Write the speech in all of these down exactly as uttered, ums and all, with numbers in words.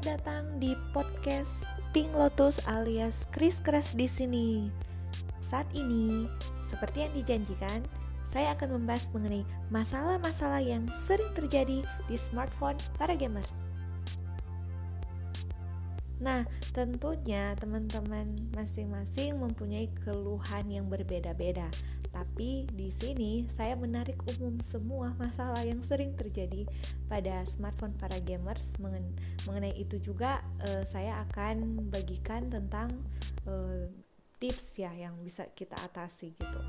Selamat datang di podcast Pink Lotus alias Chris Kris di sini. Saat ini, seperti yang dijanjikan, saya akan membahas mengenai masalah-masalah yang sering terjadi di smartphone para gamers. Nah, tentunya teman-teman masing-masing mempunyai keluhan yang berbeda-beda. Tapi di sini saya menarik umum semua masalah yang sering terjadi pada smartphone para gamers. Mengenai itu juga eh, saya akan bagikan tentang eh, tips ya yang bisa kita atasi gitu,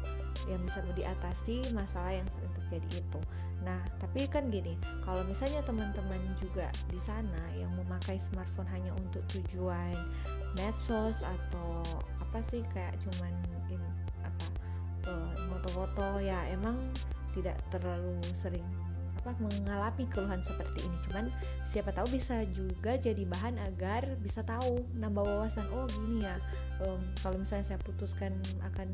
yang bisa diatasi masalah yang sering terjadi itu. Nah, tapi kan gini, kalau misalnya teman-teman juga di sana yang memakai smartphone hanya untuk tujuan medsos atau apa sih kayak cuman in, apa foto-foto, ya emang tidak terlalu sering apa mengalami keluhan seperti ini, cuman siapa tahu bisa juga jadi bahan agar bisa tahu, nambah wawasan. Oh gini ya, um, kalau misalnya saya putuskan akan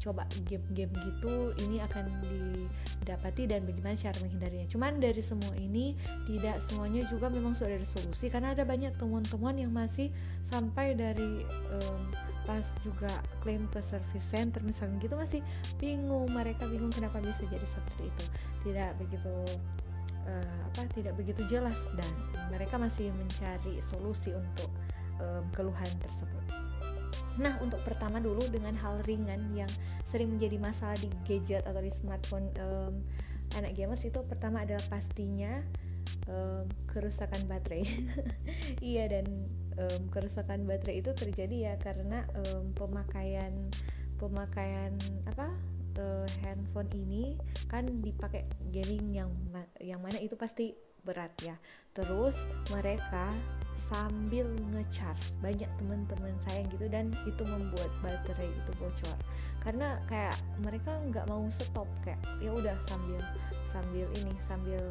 coba game-game gitu, ini akan didapati dan bagaimana cara menghindarinya. Cuman dari semua ini tidak semuanya juga memang sudah ada solusi, karena ada banyak temuan-temuan yang masih sampai dari um, pas juga klaim ke service center misalnya gitu, masih bingung, mereka bingung kenapa bisa jadi seperti itu, tidak begitu uh, apa tidak begitu jelas, dan mereka masih mencari solusi untuk um, keluhan tersebut. Nah, untuk pertama dulu dengan hal ringan yang sering menjadi masalah di gadget atau di smartphone um, anak gamers itu pertama adalah pastinya um, kerusakan baterai. Iya, dan um, kerusakan baterai itu terjadi ya karena um, pemakaian pemakaian apa uh, handphone ini kan dipakai gaming yang yang mana itu pasti berat ya. Terus mereka sambil ngecharge, banyak teman-teman saya gitu, dan itu membuat baterai itu bocor karena kayak mereka nggak mau stop, kayak ya udah sambil sambil ini sambil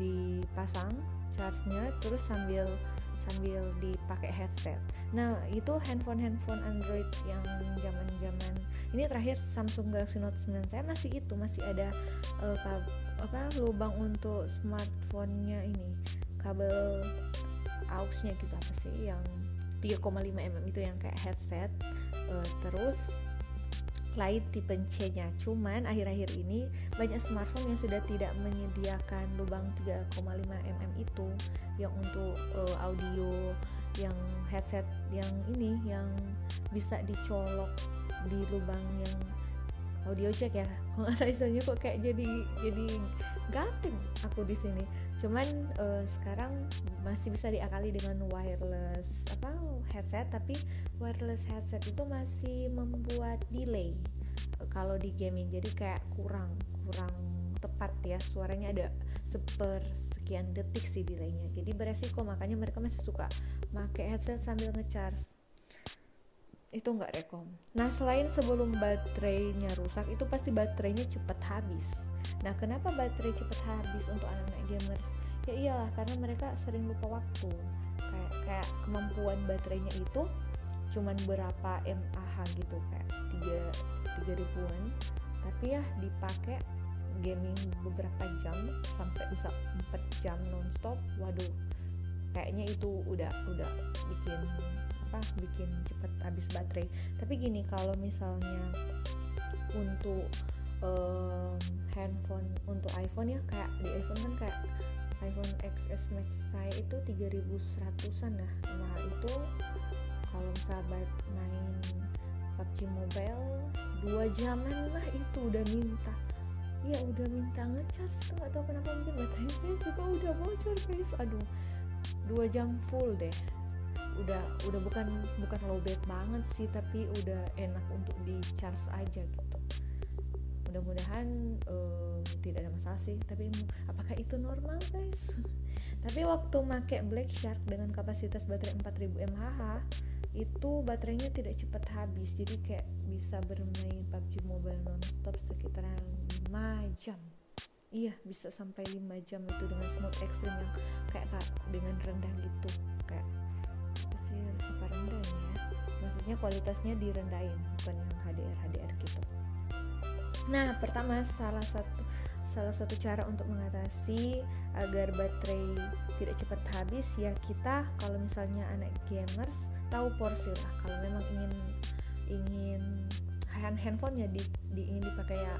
dipasang charge-nya, terus sambil sambil dipakai headset. Nah, itu handphone-handphone Android yang zaman-zaman ini terakhir Samsung Galaxy Note sembilan saya masih itu masih ada uh, kab, apa lubang untuk smartphone-nya ini, kabel aux-nya gitu, apa sih yang tiga koma lima milimeter itu yang kayak headset. Uh, terus lain tipe C-nya, cuman akhir-akhir ini banyak smartphone yang sudah tidak menyediakan lubang tiga koma lima milimeter itu yang untuk uh, audio, yang headset yang ini yang bisa dicolok di lubang yang audio jack ya. Kalau nggak salah istilahnya, kok kayak jadi jadi gating aku di sini. Cuman uh, sekarang masih bisa diakali dengan wireless apa headset, tapi wireless headset itu masih membuat delay uh, kalau di gaming, jadi kayak kurang kurang tepat ya suaranya, ada sepersekian detik sih delaynya, jadi beresiko. Makanya mereka masih suka pakai headset sambil ngecharge, itu nggak rekom. Nah, selain sebelum baterainya rusak, itu pasti baterainya cepat habis. Nah, kenapa baterai cepat habis untuk anak-anak gamers? Ya iyalah, karena mereka sering lupa waktu. Kayak kayak kemampuan baterainya itu cuman berapa mAh gitu, kayak tiga ribuan, tapi ya dipakai gaming beberapa jam sampai bisa empat jam nonstop. Waduh, kayaknya itu udah udah bikin bikin cepat habis baterai. Tapi gini, kalau misalnya untuk um, handphone untuk iPhone ya, kayak di iPhone kan kayak iPhone X S Max saya itu tiga ribu seratusan lah. Nah, itu kalau sahabat main P U B G Mobile dua jaman lah itu udah minta ya udah minta ngecharge, nggak tahu kenapa, mungkin baterai saya juga udah bocor guys. Aduh, dua jam full deh, udah udah bukan bukan lowbat banget sih, tapi udah enak untuk di charge aja gitu. Mudah-mudahan uh, tidak ada masalah sih, tapi apakah itu normal guys? Tapi waktu make Black Shark dengan kapasitas baterai empat ribu mAh itu baterainya tidak cepat habis, jadi kayak bisa bermain P U B G Mobile nonstop sekitaran lima jam. Iya, bisa sampai lima jam itu dengan smooth ekstrim yang kayak dengan rendah gitu, kayak apa rendahnya ya, maksudnya kualitasnya direndahin, bukan yang H D R H D R gitu. Nah, pertama salah satu Salah satu cara untuk mengatasi agar baterai tidak cepat habis, ya kita kalau misalnya anak gamers tahu porsi lah. Kalau memang ingin ingin handphonenya di, di, ingin dipakai ya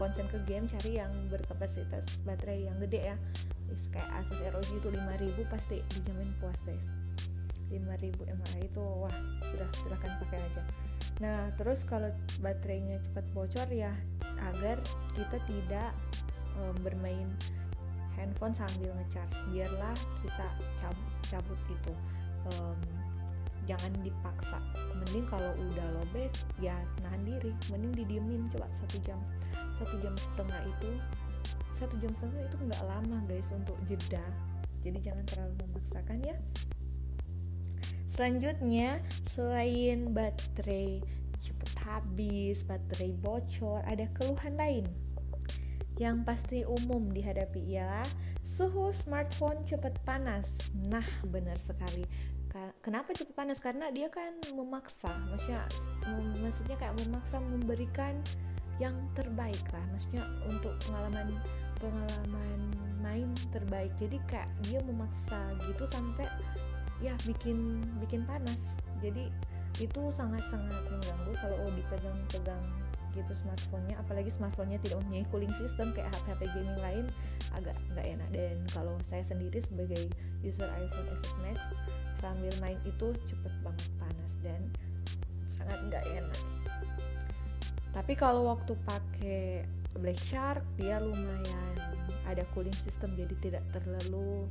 konsen ke game, cari yang berkapasitas baterai yang gede ya. Kayak Asus R O G itu lima ribu pasti dijamin puas guys. lima ribu mAh itu wah, sudah silahkan pakai aja. Nah, terus kalau baterainya cepat bocor ya, agar kita tidak e, bermain handphone sambil ngecharge, biarlah kita cabut, cabut itu, e, jangan dipaksa. Mending kalau udah lowbat ya nahan diri, mending didiemin coba satu jam, satu jam setengah itu, satu jam setengah itu nggak lama guys untuk jeda, jadi jangan terlalu memaksakan ya. Selanjutnya, selain baterai cepat habis, baterai bocor, ada keluhan lain yang pasti umum dihadapi, ialah suhu smartphone cepat panas. Nah, benar sekali. Kenapa cepat panas? Karena dia kan memaksa, maksudnya, maksudnya kayak memaksa memberikan yang terbaik lah, maksudnya untuk pengalaman pengalaman main terbaik. Jadi kayak dia memaksa gitu sampai ya bikin bikin panas. Jadi itu sangat-sangat mengganggu kalau oh, dipegang-pegang gitu smartphone-nya, apalagi smartphone-nya tidak mempunyai cooling system kayak H P H P gaming lain, agak nggak enak. Dan kalau saya sendiri sebagai user iPhone X S Max sambil main itu cepet banget panas dan sangat nggak enak. Tapi kalau waktu pakai Black Shark dia lumayan ada cooling system, jadi tidak terlalu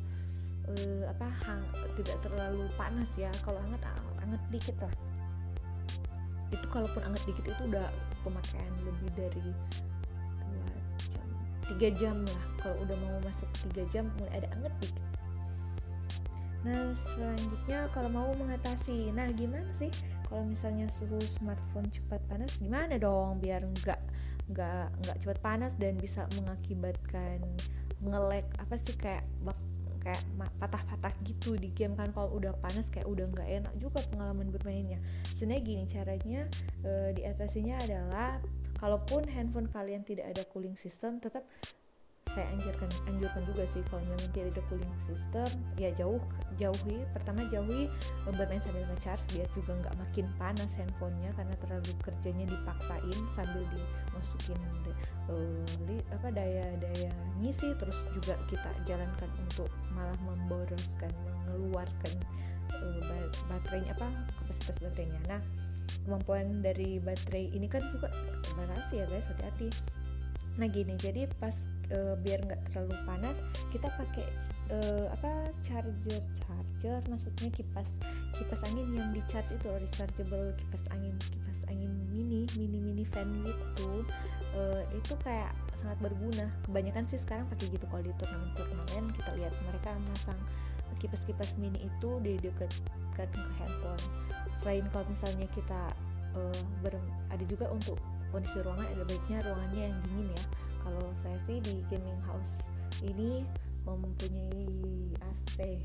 Uh, apa hang, tidak terlalu panas ya. Kalau hangat, hangat hangat dikit lah. Itu kalaupun hangat dikit itu udah pemakaian lebih dari dua jam, tiga jam lah. Kalau udah mau masuk tiga jam mulai ada hangat dikit. Nah, selanjutnya kalau mau mengatasi, nah gimana sih kalau misalnya suhu smartphone cepat panas, gimana dong biar nggak nggak nggak cepat panas dan bisa mengakibatkan nge-lag, apa sih kayak bak kayak patah-patah gitu di game kan. Kalau udah panas kayak udah nggak enak juga pengalaman bermainnya. Sebenarnya gini caranya, e, diatasinya adalah kalaupun handphone kalian tidak ada cooling system, tetap saya anjurkan anjurkan juga sih kalau memang tidak ada cooling system ya jauh jauhi pertama jauhi bermain sambil ngecharge biar juga nggak makin panas handphonenya, karena terlalu kerjanya dipaksain sambil dimasukin uh, li, apa daya daya ngisi. Terus juga kita jalankan untuk malah memboroskan, mengeluarkan uh, baterainya, apa kapasitas baterainya. Nah, kemampuan dari baterai ini kan juga terbatas ya guys, hati-hati. Nah gini, jadi pas e, biar nggak terlalu panas kita pakai e, apa charger charger maksudnya kipas kipas angin yang di charge itu, rechargeable kipas angin kipas angin mini mini mini fan gitu. E, itu kayak sangat berguna. Kebanyakan sih sekarang pakai gitu kalau di turnamen turnamen kita lihat mereka masang kipas-kipas mini itu di dekat dekat ke handphone. Selain kalau misalnya kita e, ber, ada juga untuk kondisi ruangan, ada baiknya ruangannya yang dingin ya. Kalau saya sih di gaming house ini mempunyai A C,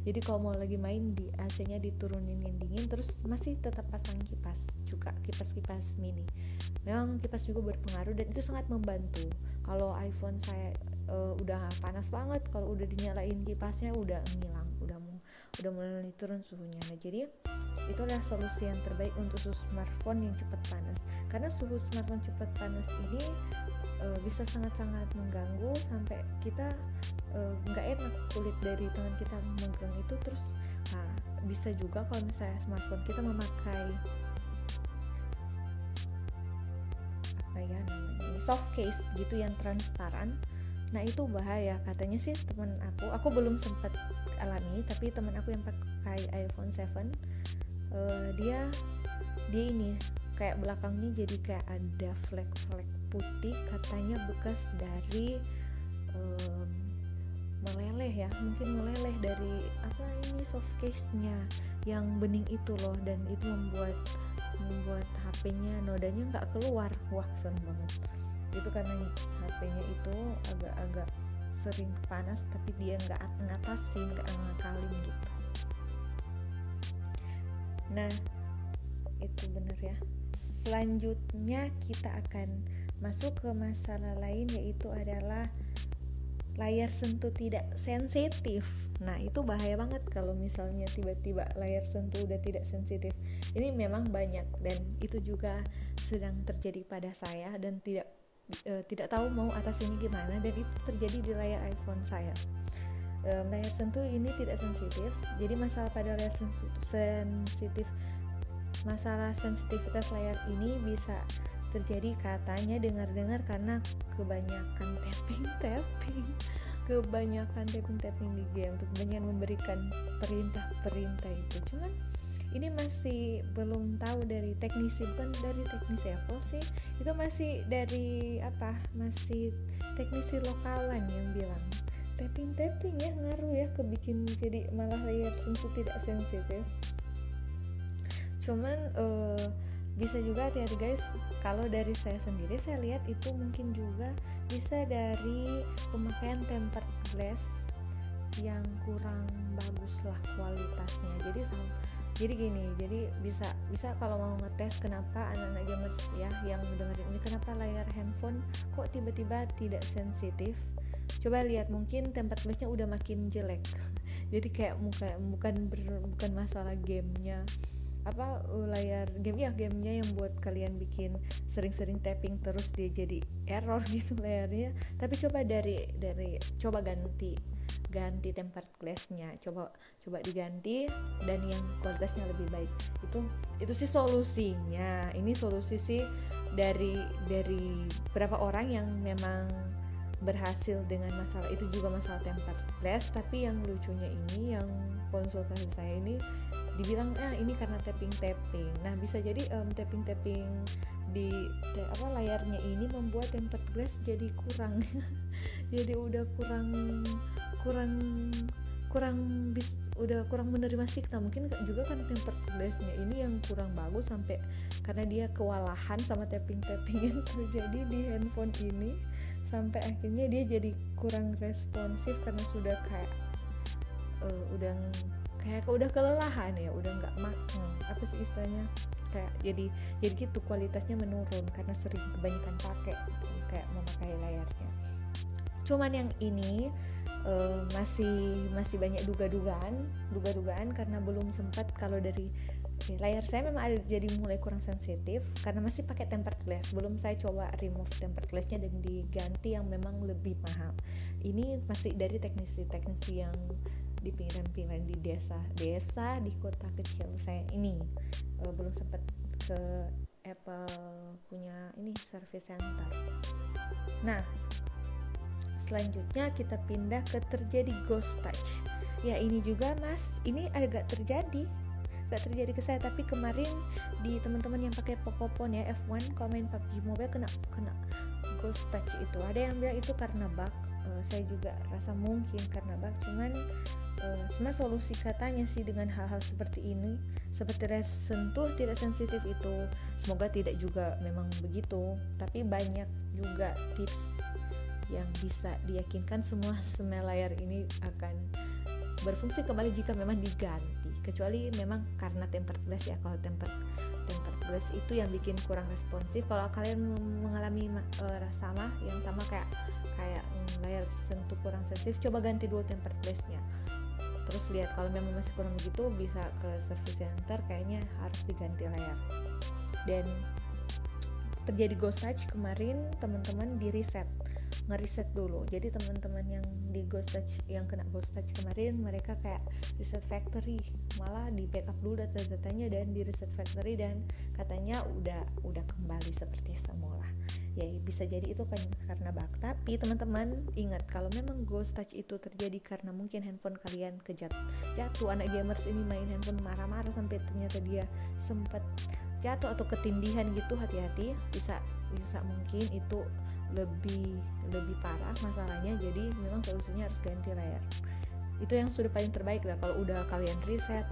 jadi kalau mau lagi main di A C nya diturunin yang dingin, terus masih tetap pasang kipas juga, kipas-kipas mini. Memang kipas juga berpengaruh dan itu sangat membantu. Kalau iPhone saya uh, udah panas banget, kalau udah dinyalain kipasnya udah ngilang, udah udah mulai turun suhunya. Nah, jadi itulah solusi yang terbaik untuk suhu smartphone yang cepat panas, karena suhu smartphone cepat panas ini e, bisa sangat-sangat mengganggu sampai kita nggak e, enak kulit dari tangan kita memegang itu. Terus nah, bisa juga kalau misalnya smartphone kita memakai apa ya namanya soft case gitu yang transparan, nah itu bahaya katanya sih temen aku. Aku belum sempat alami, tapi temen aku yang pakai iPhone tujuh uh, dia dia ini kayak belakangnya jadi kayak ada flek-flek putih, katanya bekas dari um, meleleh ya, mungkin meleleh dari apa ini soft case-nya yang bening itu loh. Dan itu membuat membuat H P-nya nodanya nggak keluar. Wah, serem banget. Itu karena H P-nya itu agak-agak sering panas tapi dia nggak ngatasin, nggak ngakalin gitu. Nah, itu benar ya. Selanjutnya kita akan Masuk ke masalah lain yaitu adalah layar sentuh tidak sensitif. Nah, itu bahaya banget kalau misalnya tiba-tiba layar sentuh udah tidak sensitif. Ini memang banyak dan itu juga sedang terjadi pada saya dan tidak e, tidak tahu mau atasinya gimana, dan itu terjadi di layar iPhone saya. E, layar sentuh ini tidak sensitif. Jadi masalah pada layar sensitif masalah sensitivitas layar ini bisa terjadi katanya dengar-dengar karena kebanyakan tapping-tapping kebanyakan tapping-tapping di game, kebanyakan memberikan perintah-perintah itu. Cuman ini masih belum tahu dari teknisi, bukan dari teknisi Apple sih, itu masih dari apa, masih teknisi lokalan yang bilang tapping-tapping ya ngaruh ya kebikin jadi malah layar sentuh tidak sensitif. Cuman uh, bisa juga hati-hati guys. Kalau dari saya sendiri, saya lihat itu mungkin juga bisa dari pemakaian tempered glass yang kurang bagus lah kualitasnya. Jadi sama, jadi gini, jadi bisa bisa kalau mau ngetes kenapa anak-anak gamers ya yang dengerin ini, kenapa layar handphone kok tiba-tiba tidak sensitif? Coba lihat, mungkin tempered glassnya udah makin jelek. Jadi kayak muka, bukan ber, bukan masalah gamenya, apa layar game ya gamenya yang buat kalian bikin sering-sering tapping terus dia jadi error gitu layarnya. Tapi coba dari dari coba ganti ganti tempered glassnya, coba coba diganti dan yang kualitasnya lebih baik. Itu itu sih solusinya. Ini solusi sih dari dari beberapa orang yang memang berhasil dengan masalah itu, juga masalah tempered glass. Tapi yang lucunya ini, yang konsultasi saya ini dibilang ah ini karena tapping-tapping. Nah, bisa jadi um, tapping-tapping di te, apa layarnya ini membuat tempered glass jadi kurang jadi udah kurang kurang kurang bis, udah kurang menerima signal. Mungkin juga karena tempered glassnya ini yang kurang bagus, sampai karena dia kewalahan sama tapping-tapping yang terjadi di handphone ini, sampai akhirnya dia jadi kurang responsif karena sudah kayak uh, udah kayak udah kelelahan ya, udah nggak makan apa sih istilahnya, kayak jadi jadi gitu kualitasnya menurun karena sering kebanyakan pakai kayak memakai layarnya. Cuman yang ini uh, masih masih banyak duga-dugaan duga-dugaan karena belum sempat. Kalau dari okay, layar saya memang ada jadi mulai kurang sensitif karena masih pakai tempered glass. Belum saya coba remove tempered glassnya dan diganti yang memang lebih mahal. Ini masih dari teknisi-teknisi yang di pinggiran-pinggiran, di desa-desa di kota kecil saya ini. E, belum sempat ke Apple punya ini service center. Nah, selanjutnya kita pindah ke terjadi ghost touch. Ya, ini juga Mas, ini agak terjadi gak terjadi ke saya, tapi kemarin di teman-teman yang pakai Pocopone ya F one kalau main P U B G Mobile kena kena ghost touch itu. Ada yang bilang itu karena bug. Uh, saya juga rasa mungkin karena bug, cuman uh, semua solusi katanya sih dengan hal-hal seperti ini, seperti layar sentuh tidak sensitif itu, semoga tidak juga memang begitu. Tapi banyak juga tips yang bisa diyakinkan semua semel layar ini akan berfungsi kembali jika memang diganti, kecuali memang karena tempered glass ya. Kalau tempered tempered glass itu yang bikin kurang responsif. Kalau kalian mengalami uh, sama yang sama kayak kayak layar sentuh kurang sensitif, coba ganti dulu tempered glassnya, terus lihat kalau memang masih kurang begitu bisa ke service center, kayaknya harus diganti layar. Dan terjadi ghost touch kemarin teman-teman di reset, ngeriset dulu. Jadi teman-teman yang di ghost touch, yang kena ghost touch kemarin, mereka kayak reset factory, malah di backup dulu data-datanya dan di reset factory, dan katanya udah udah kembali seperti semula. Ya, bisa jadi itu kan karena bug. Tapi teman-teman ingat, kalau memang ghost touch itu terjadi karena mungkin handphone kalian kejat jatuh. Anak gamers ini main handphone marah-marah sampai ternyata dia sempat jatuh atau ketindihan gitu, hati-hati, bisa bisa mungkin itu lebih lebih parah masalahnya. Jadi memang solusinya harus ganti layar. Itu yang sudah paling terbaik lah. Kalau udah kalian reset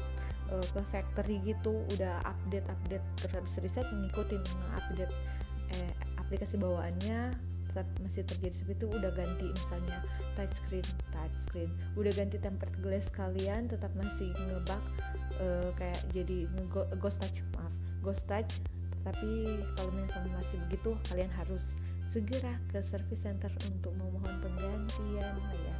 uh, ke factory gitu, udah update-update terus reset ngikutin update eh, aplikasi bawaannya, tetap masih terjadi seperti itu, udah ganti misalnya touchscreen touchscreen udah ganti tempered glass kalian tetap masih ngebug, uh, kayak jadi ghost touch maaf ghost touch. Tapi kalau misalnya masih begitu, kalian harus segera ke service center untuk memohon penggantian layar.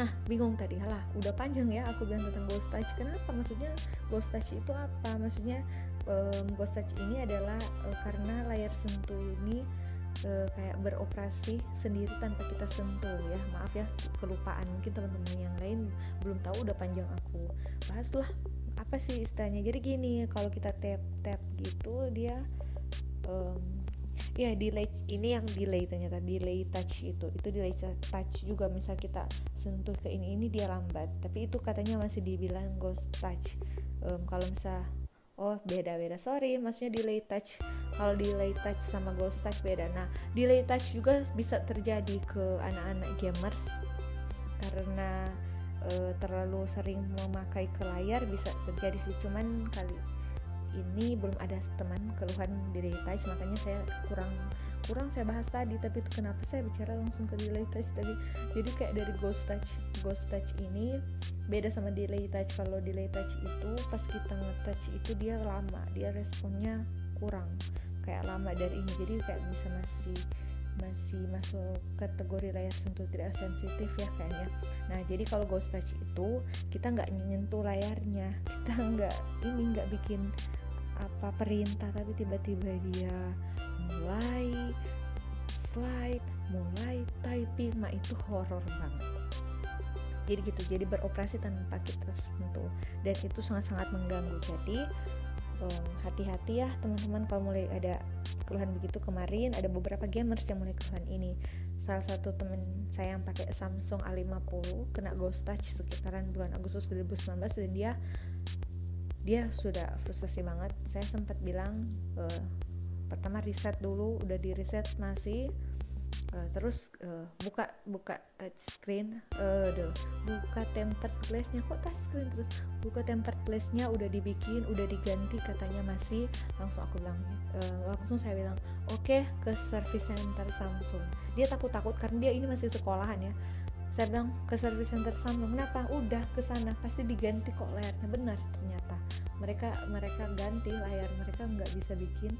Nah, bingung tadi, lah udah panjang ya aku bilang tentang Ghost Touch. Kenapa? Maksudnya Ghost Touch itu apa? Maksudnya um, Ghost Touch ini adalah uh, karena layar sentuh ini uh, kayak beroperasi sendiri tanpa kita sentuh ya. Maaf ya kelupaan, mungkin teman-teman yang lain belum tahu, udah panjang aku bahas lah apa sih istilahnya. Jadi gini, kalau kita tap tap gitu dia um, ya delay, ini yang delay ternyata, delay touch itu itu delay touch juga. Misal kita sentuh ke ini ini dia lambat, tapi itu katanya masih dibilang ghost touch. Um, kalau misal oh beda-beda, sorry, maksudnya delay touch, kalau delay touch sama ghost touch beda. Nah, delay touch juga bisa terjadi ke anak-anak gamers karena uh, terlalu sering memakai ke layar, bisa terjadi sih. Cuman kali ini belum ada teman keluhan delay touch, makanya saya kurang kurang saya bahas tadi. Tapi kenapa saya bicara langsung ke delay touch tadi? Jadi kayak dari ghost touch, ghost touch ini beda sama delay touch. Kalau delay touch itu pas kita nge-touch itu dia lama, dia responnya kurang, kayak lama dari ini. Jadi kayak bisa masih masih masuk kategori layar sentuh tidak sensitif ya kayaknya. Nah, jadi kalau ghost touch itu kita nggak nyentuh layarnya, kita nggak ini nggak bikin apa perintah, tapi tiba-tiba dia mulai slide, mulai typing. Nah, itu horor banget. Jadi gitu, jadi beroperasi tanpa kita sentuh, dan itu sangat-sangat mengganggu. Jadi um, hati-hati ya teman-teman kalau mulai ada keluhan begitu. Kemarin ada beberapa gamers yang mulai keluhan ini. Salah satu temen saya yang pakai Samsung A lima puluh kena ghost touch sekitaran bulan Agustus dua ribu sembilan belas, dan dia dia sudah frustasi banget. Saya sempat bilang uh, pertama reset dulu, udah di reset masih uh, terus uh, buka buka touchscreen, uh, aduh, buka tempered glass-nya, kok touchscreen, terus buka tempered glass-nya udah dibikin, udah diganti katanya masih. Langsung aku bilang uh, langsung saya bilang oke okay, ke service center Samsung. Dia takut-takut karena dia ini masih sekolahan ya. Saya bilang ke service center Samsung, kenapa? Udah ke sana pasti diganti kok layarnya. Benar, ternyata mereka mereka ganti layar, mereka nggak bisa bikin,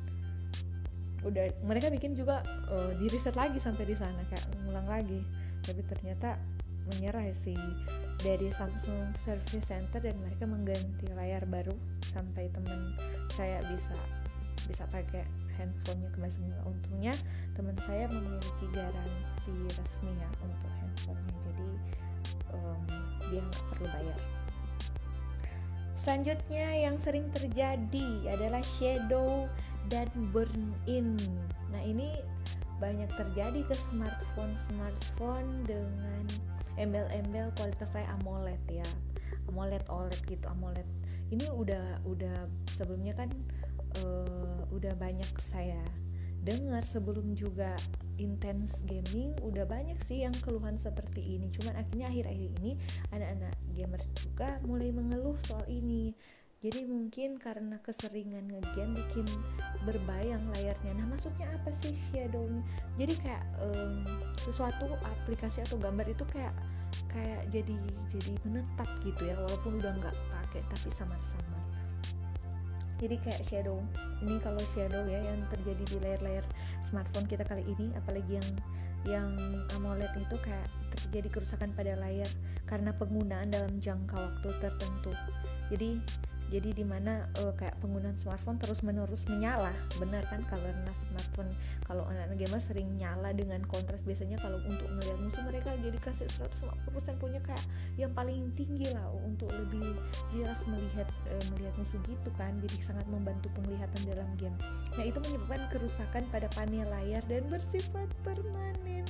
udah mereka bikin juga uh, di reset lagi sampai di sana, kayak ngulang lagi. Tapi ternyata menyerah sih dari Samsung service center, dan mereka mengganti layar baru sampai teman saya bisa bisa pakai handphonenya kembali. Untungnya teman saya memiliki garansi resmi ya untuk handphonenya, jadi um, dia nggak perlu bayar. Selanjutnya yang sering terjadi adalah shadow dan burn in. Nah, ini banyak terjadi ke smartphone-smartphone dengan embel-embel kualitas layar AMOLED ya, AMOLED OLED gitu. AMOLED ini udah udah sebelumnya kan Uh, udah banyak saya dengar, sebelum juga intense gaming udah banyak sih yang keluhan seperti ini. Cuman akhirnya akhir-akhir ini anak-anak gamers juga mulai mengeluh soal ini. Jadi mungkin karena keseringan nge-game bikin berbayang layarnya. Nah, maksudnya apa sih shadow? Jadi kayak um, sesuatu aplikasi atau gambar itu kayak kayak jadi jadi menetap gitu ya, walaupun udah nggak pakai tapi samar-samar. Jadi kayak shadow, ini kalau shadow ya yang terjadi di layar-layar smartphone kita kali ini, apalagi yang yang AMOLED itu, kayak terjadi kerusakan pada layar karena penggunaan dalam jangka waktu tertentu. Jadi jadi di mana uh, kayak penggunaan smartphone terus-menerus menyala, benar kan? Kalau smartphone, kalau anak-anak gamer sering nyala dengan kontras. Biasanya kalau untuk melihat musuh mereka jadi kasih seratus lima puluh persen, punya kayak yang paling tinggi lah untuk lebih jelas melihat uh, melihat musuh gitu kan. Jadi sangat membantu penglihatan dalam game. Nah, itu menyebabkan kerusakan pada panel layar dan bersifat permanen.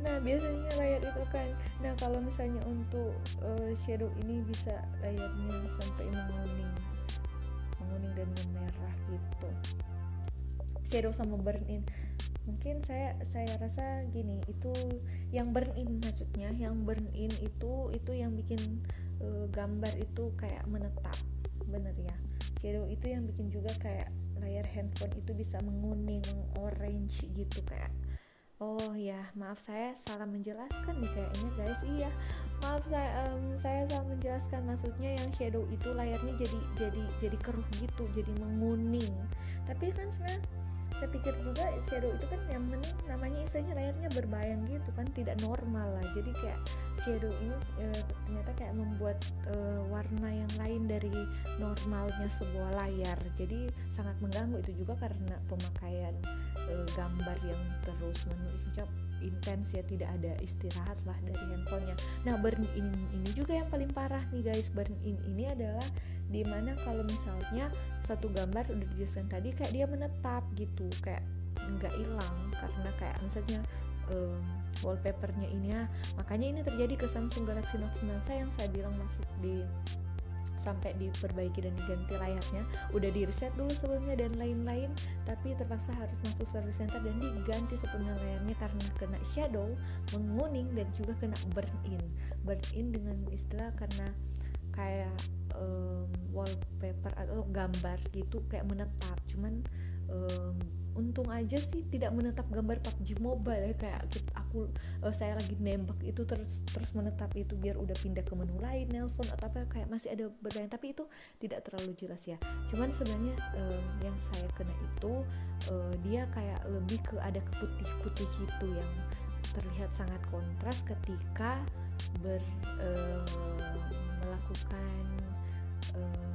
Nah, biasanya layar itu kan, nah kalau misalnya untuk uh, shadow ini bisa layarnya sampai menguning menguning dan memerah gitu. Shadow sama burn in, mungkin saya saya rasa gini, itu yang burn in, maksudnya yang burn in itu itu yang bikin uh, gambar itu kayak menetap, bener ya. Shadow itu yang bikin juga kayak layar handphone itu bisa menguning, mengorange gitu kayak. Oh ya, maaf saya salah menjelaskan nih kayaknya guys. Iya, maaf saya um, saya salah menjelaskan. Maksudnya yang shadow itu layarnya jadi jadi jadi keruh gitu, jadi menguning. Tapi kan sebenarnya saya pikir juga shadow itu kan yang penting namanya istilahnya layarnya berbayang gitu kan, tidak normal lah. Jadi kayak shadow ini e, ternyata kayak membuat e, warna yang lain dari normalnya sebuah layar, jadi sangat mengganggu. Itu juga karena pemakaian e, gambar yang terus menerus intens ya, tidak ada istirahat lah dari handphonenya. Nah, burn in ini juga yang paling parah nih guys. Burn in ini adalah dimana kalau misalnya satu gambar udah dijelaskan tadi kayak dia menetap gitu, kayak nggak hilang karena kayak misalnya um, wallpapernya ini ya. Makanya ini terjadi ke Samsung Galaxy Note sembilan saya yang saya bilang masuk di sampai diperbaiki dan diganti layarnya, udah di reset dulu sebelumnya dan lain-lain, tapi terpaksa harus masuk service center dan diganti sepenuhnya layarnya karena kena shadow, menguning, dan juga kena burn in. Burn in dengan istilah karena kayak um, wallpaper atau gambar gitu kayak menetap. Cuman um, untung aja sih tidak menetap gambar P U B G Mobile ya, kayak aku uh, saya lagi nembak itu terus terus menetap itu, biar udah pindah ke menu lain, nelpon atau apa kayak masih ada berbayang, tapi itu tidak terlalu jelas ya. Cuman sebenarnya um, yang saya kena itu uh, dia kayak lebih ke ada keputih-putih gitu yang terlihat sangat kontras ketika ber uh, melakukan uh,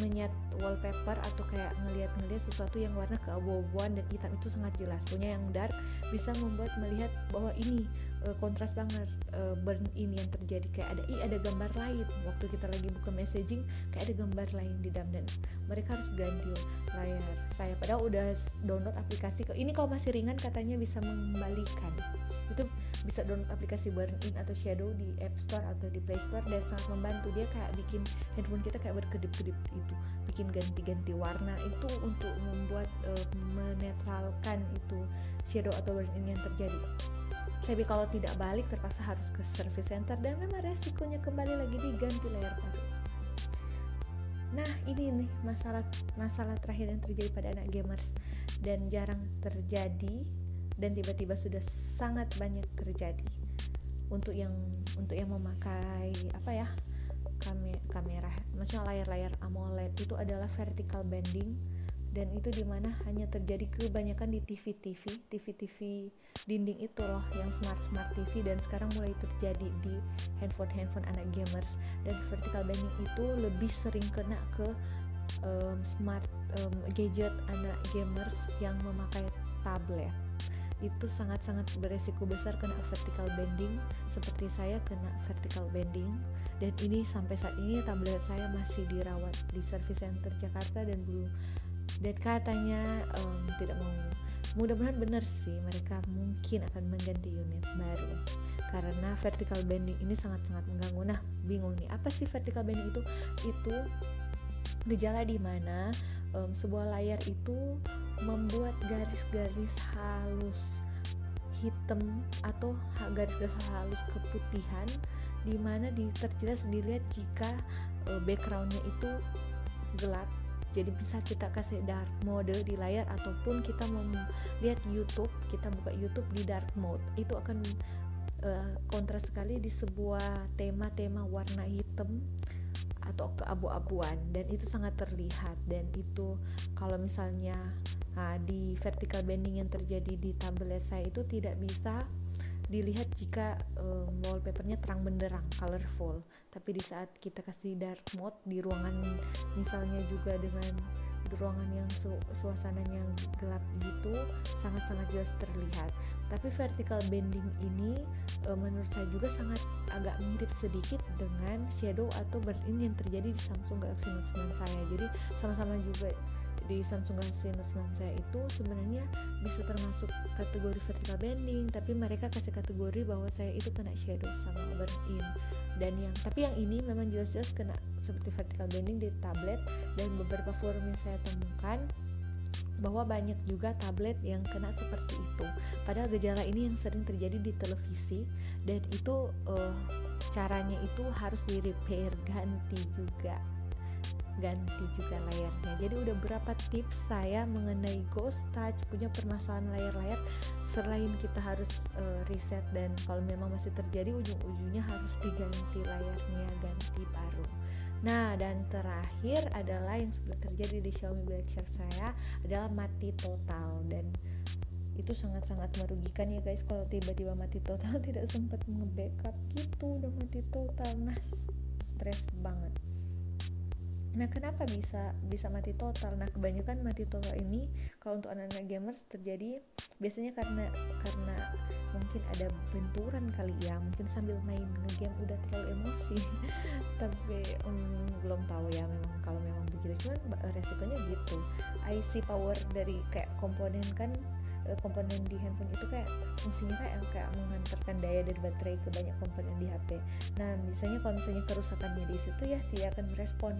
menyet wallpaper atau kayak ngelihat-ngelihat sesuatu yang warna keabu-abuan dan hitam itu sangat jelas. Punya yang dark bisa membuat melihat bahwa ini e, kontras banget e, burn in yang terjadi, kayak ada i ada gambar lain waktu kita lagi buka messaging, kayak ada gambar lain di dalam dan mereka harus ganti layar saya. Padahal udah download aplikasi ini, kalau masih ringan katanya bisa mengembalikan, itu bisa download aplikasi burn in atau shadow di App Store atau di Play Store dan sangat membantu. Dia kayak bikin handphone kita kayak berkedip-kedip itu, bikin ganti-ganti warna itu untuk membuat uh, menetralkan itu shadow atau burn in yang terjadi. Tapi kalau tidak balik terpaksa harus ke service center dan memang resikonya kembali lagi diganti layar baru. Nah, ini nih masalah masalah terakhir yang terjadi pada anak gamers dan jarang terjadi dan tiba-tiba sudah sangat banyak terjadi untuk yang untuk yang memakai apa ya kamera, kamera maksudnya layar-layar AMOLED itu adalah vertical bending, dan itu dimana hanya terjadi kebanyakan di T V-T V T V-T V dinding itu loh, yang smart-smart T V, dan sekarang mulai terjadi di handphone-handphone anak gamers. Dan vertical bending itu lebih sering kena ke um, smart um, gadget anak gamers yang memakai tablet. Itu sangat-sangat beresiko besar kena vertical bending, seperti saya kena vertical bending, dan ini sampai saat ini tablet saya masih dirawat di service center Jakarta dan belum, dan katanya um, tidak mau. Mudah-mudahan benar sih, mereka mungkin akan mengganti unit baru karena vertical bending ini sangat-sangat mengganggu. Nah, bingung nih apa sih vertical bending itu? Itu gejala di mana um, sebuah layar itu membuat garis-garis halus hitam atau garis-garis halus keputihan, di mana terjelas dilihat jika uh, backgroundnya itu gelap. Jadi bisa kita kasih dark mode di layar, ataupun kita melihat YouTube, kita buka YouTube di dark mode, itu akan uh, kontras sekali di sebuah tema-tema warna hitam atau keabu-abuan, dan itu sangat terlihat. Dan itu kalau misalnya nah, di vertical bending yang terjadi di tablet saya itu tidak bisa dilihat jika um, wallpapernya terang benderang, colorful. Tapi di saat kita kasih dark mode di ruangan misalnya juga dengan ruangan yang su- suasananya gelap gitu, sangat-sangat jelas terlihat. Tapi vertical bending ini e, menurut saya juga sangat agak mirip sedikit dengan shadow atau burn in yang terjadi di Samsung Galaxy Note sembilan saya. Jadi sama-sama juga di Samsung Galaxy Note sembilan saya itu sebenarnya bisa termasuk kategori vertical bending, tapi mereka kasih kategori bahwa saya itu kena shadow sama burn in. Dan yang tapi yang ini memang jelas-jelas kena seperti vertical bending di tablet, dan beberapa forum yang saya temukan bahwa banyak juga tablet yang kena seperti itu. Padahal gejala ini yang sering terjadi di televisi, dan itu uh, caranya itu harus di repair, ganti juga ganti juga layarnya. Jadi udah berapa tips saya mengenai ghost touch, punya permasalahan layar-layar. Selain kita harus uh, reset, dan kalau memang masih terjadi ujung-ujungnya harus diganti layarnya, ganti baru. Nah, dan terakhir adalah yang terjadi di Xiaomi Black Shark saya adalah mati total, dan itu sangat-sangat merugikan ya guys kalau tiba-tiba mati total, tidak sempat nge-backup gitu, udah mati total. Nah, stres banget. Nah, kenapa bisa bisa mati total? Nah, kebanyakan mati total ini kalau untuk anak-anak gamers terjadi biasanya karena karena mungkin ada benturan kali ya, mungkin sambil main nge-game udah terlalu emosi. Tapi um, belum tahu ya memang kalau memang begitu, cuman resikonya gitu. I C power dari kayak komponen kan komponen di handphone itu kayak fungsinya kayak, kayak menghantarkan daya dari baterai ke banyak komponen di H P. Nah, misalnya kalau misalnya kerusakannya di situ ya tidak akan merespon,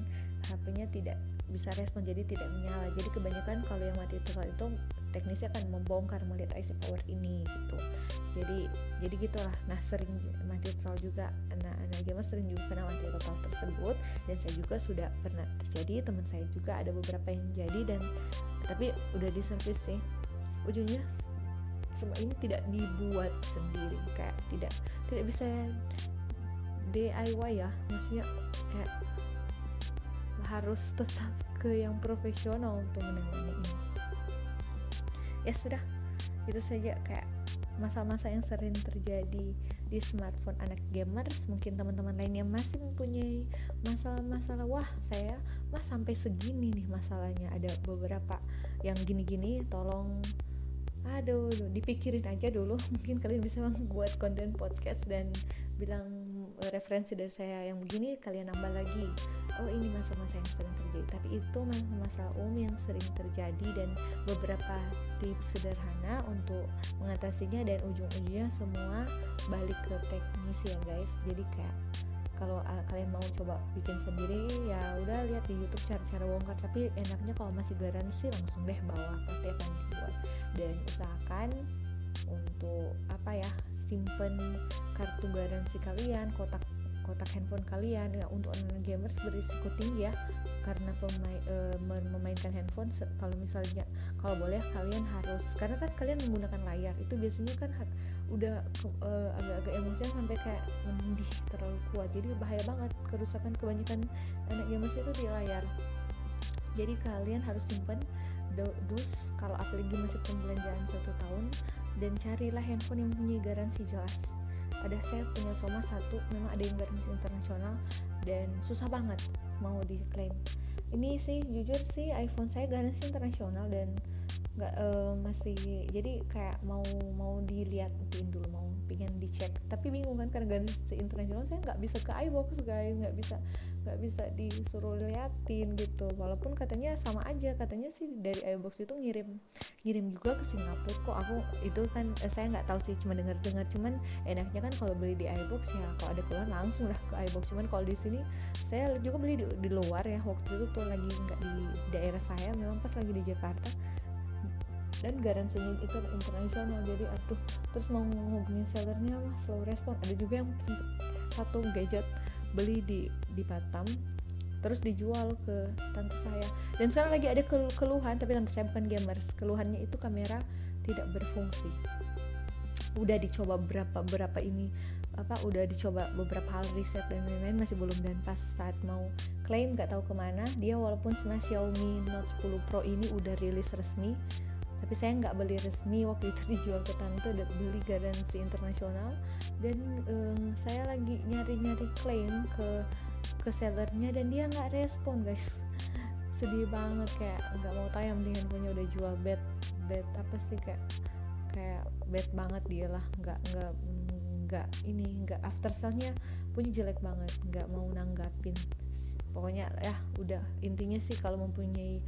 H P-nya tidak bisa respon, jadi tidak menyala. Jadi kebanyakan kalau yang mati total itu teknisi akan membongkar melihat I C power ini gitu. Jadi jadi gitulah. Nah, sering mati total juga anak-anak gamer sering juga kena mati total tersebut, dan saya juga sudah pernah terjadi, teman saya juga ada beberapa yang jadi, dan tapi udah di servis sih. Ujungnya semua ini tidak dibuat sendiri, kayak tidak tidak bisa D I Y ya, maksudnya kayak harus tetap ke yang profesional untuk menangani ini. Ya sudah, itu saja kayak masa-masa yang sering terjadi di smartphone anak gamers. Mungkin teman-teman lain yang masih mempunyai masalah-masalah, wah saya mah sampai segini nih masalahnya, ada beberapa yang gini-gini, tolong aduh dipikirin aja dulu. Mungkin kalian bisa membuat konten podcast dan bilang referensi dari saya yang begini, kalian nambah lagi, oh ini masa-masa yang sering terjadi. Tapi itu masa-masa umum yang sering terjadi, dan beberapa tips sederhana untuk mengatasinya, dan ujung-ujungnya semua balik ke teknisi ya guys. Jadi kayak kalau uh, kalian mau coba bikin sendiri ya udah lihat di YouTube cara-cara bongkar, tapi enaknya kalau masih garansi langsung deh bawa, pasti akan dibuat. Dan usahakan untuk apa ya, simpen kartu garansi kalian, kotak kotak handphone kalian ya, untuk anak gamers berisiko tinggi ya, karena pemain, e, memainkan handphone. Kalau misalnya kalau boleh kalian harus, karena kan kalian menggunakan layar itu biasanya kan ha, udah e, agak-agak emosinya sampai kayak mendidih terlalu kuat, jadi bahaya banget kerusakan kebanyakan anak gamers itu di layar. Jadi kalian harus simpen dus, kalau apalagi masih pembelanjaan satu tahun, dan carilah handphone yang punya garansi jelas. Ada, saya punya trauma satu, memang ada yang garansi internasional dan susah banget mau diklaim. Ini sih jujur sih iPhone saya garansi internasional dan nggak uh, masih, jadi kayak mau mau dilihatin dulu, mau pengen dicek, tapi bingung kan karena garansi internasional saya nggak bisa ke iBox guys, nggak bisa nggak bisa disuruh liatin gitu. Walaupun katanya sama aja, katanya sih dari iBox itu ngirim ngirim juga ke Singapura kok. Aku itu kan eh, saya nggak tahu sih, cuma dengar-dengar. Cuman enaknya kan kalau beli di iBox ya kalau ada keluhan langsung lah ke iBox. Cuman kalau di sini saya juga beli di, di luar ya, waktu itu tuh lagi nggak di daerah saya, memang pas lagi di Jakarta, dan garansinya itu internasional. Jadi aduh, terus mau menghubungi sellernya mah slow respon. Ada juga yang satu gadget beli di di Batam terus dijual ke tante saya, dan sekarang lagi ada keluhan, tapi tante saya bukan gamers. Keluhannya itu kamera tidak berfungsi. Udah dicoba berapa berapa ini apa udah dicoba beberapa hal, riset dan lain-lain, masih belum. Dan pas saat mau klaim nggak tahu kemana dia, walaupun sama Xiaomi Note sepuluh Pro ini udah rilis resmi, tapi saya nggak beli resmi. Waktu itu dijual ke tante, beli garansi internasional, dan um, saya lagi nyari-nyari klaim ke ke sellernya dan dia nggak respon guys. Sedih banget, kayak nggak mau tayang di handphonenya, udah jual bad bad apa sih, kayak kayak bad banget dia lah, nggak nggak nggak ini nggak after sale-nya punya jelek banget, nggak mau nanggapin. Pokoknya ya udah, intinya sih kalau mempunyai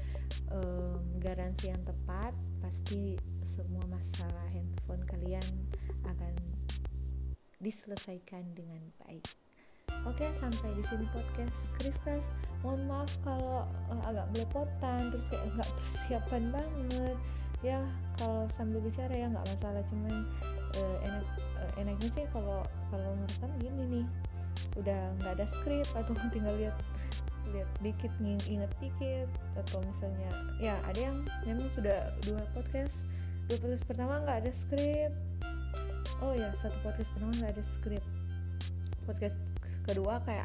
um, garansi yang tepat pasti semua masalah handphone kalian akan diselesaikan dengan baik. Oke, sampai di sini podcast Chris Kris. Mohon maaf kalau uh, agak belepotan, terus kayak nggak persiapan banget. Ya kalau sambil bicara ya nggak masalah, cuman uh, enak uh, enaknya sih kalau kalau ngerekam gini nih, udah nggak ada skrip, atau tinggal lihat lihat dikit, inget dikit, atau misalnya ya ada yang memang sudah dua podcast dua podcast pertama nggak ada skrip, oh ya satu podcast pertama nggak ada skrip, podcast kedua kayak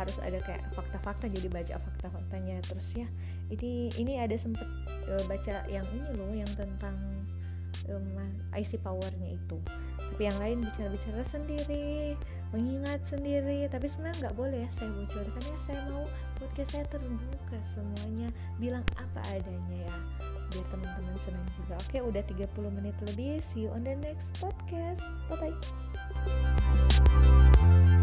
harus ada kayak fakta-fakta, jadi baca fakta-faktanya. Terus ya ini ini ada sempet uh, baca yang ini loh, yang tentang um, I C powernya itu, tapi yang lain bicara-bicara sendiri, mengingat sendiri. Tapi sebenarnya nggak boleh ya saya bocorkan ya, saya mau podcast saya terbuka semuanya, bilang apa adanya ya, biar teman-teman senang juga. Oke, udah tiga puluh menit lebih, see you on the next podcast, bye bye.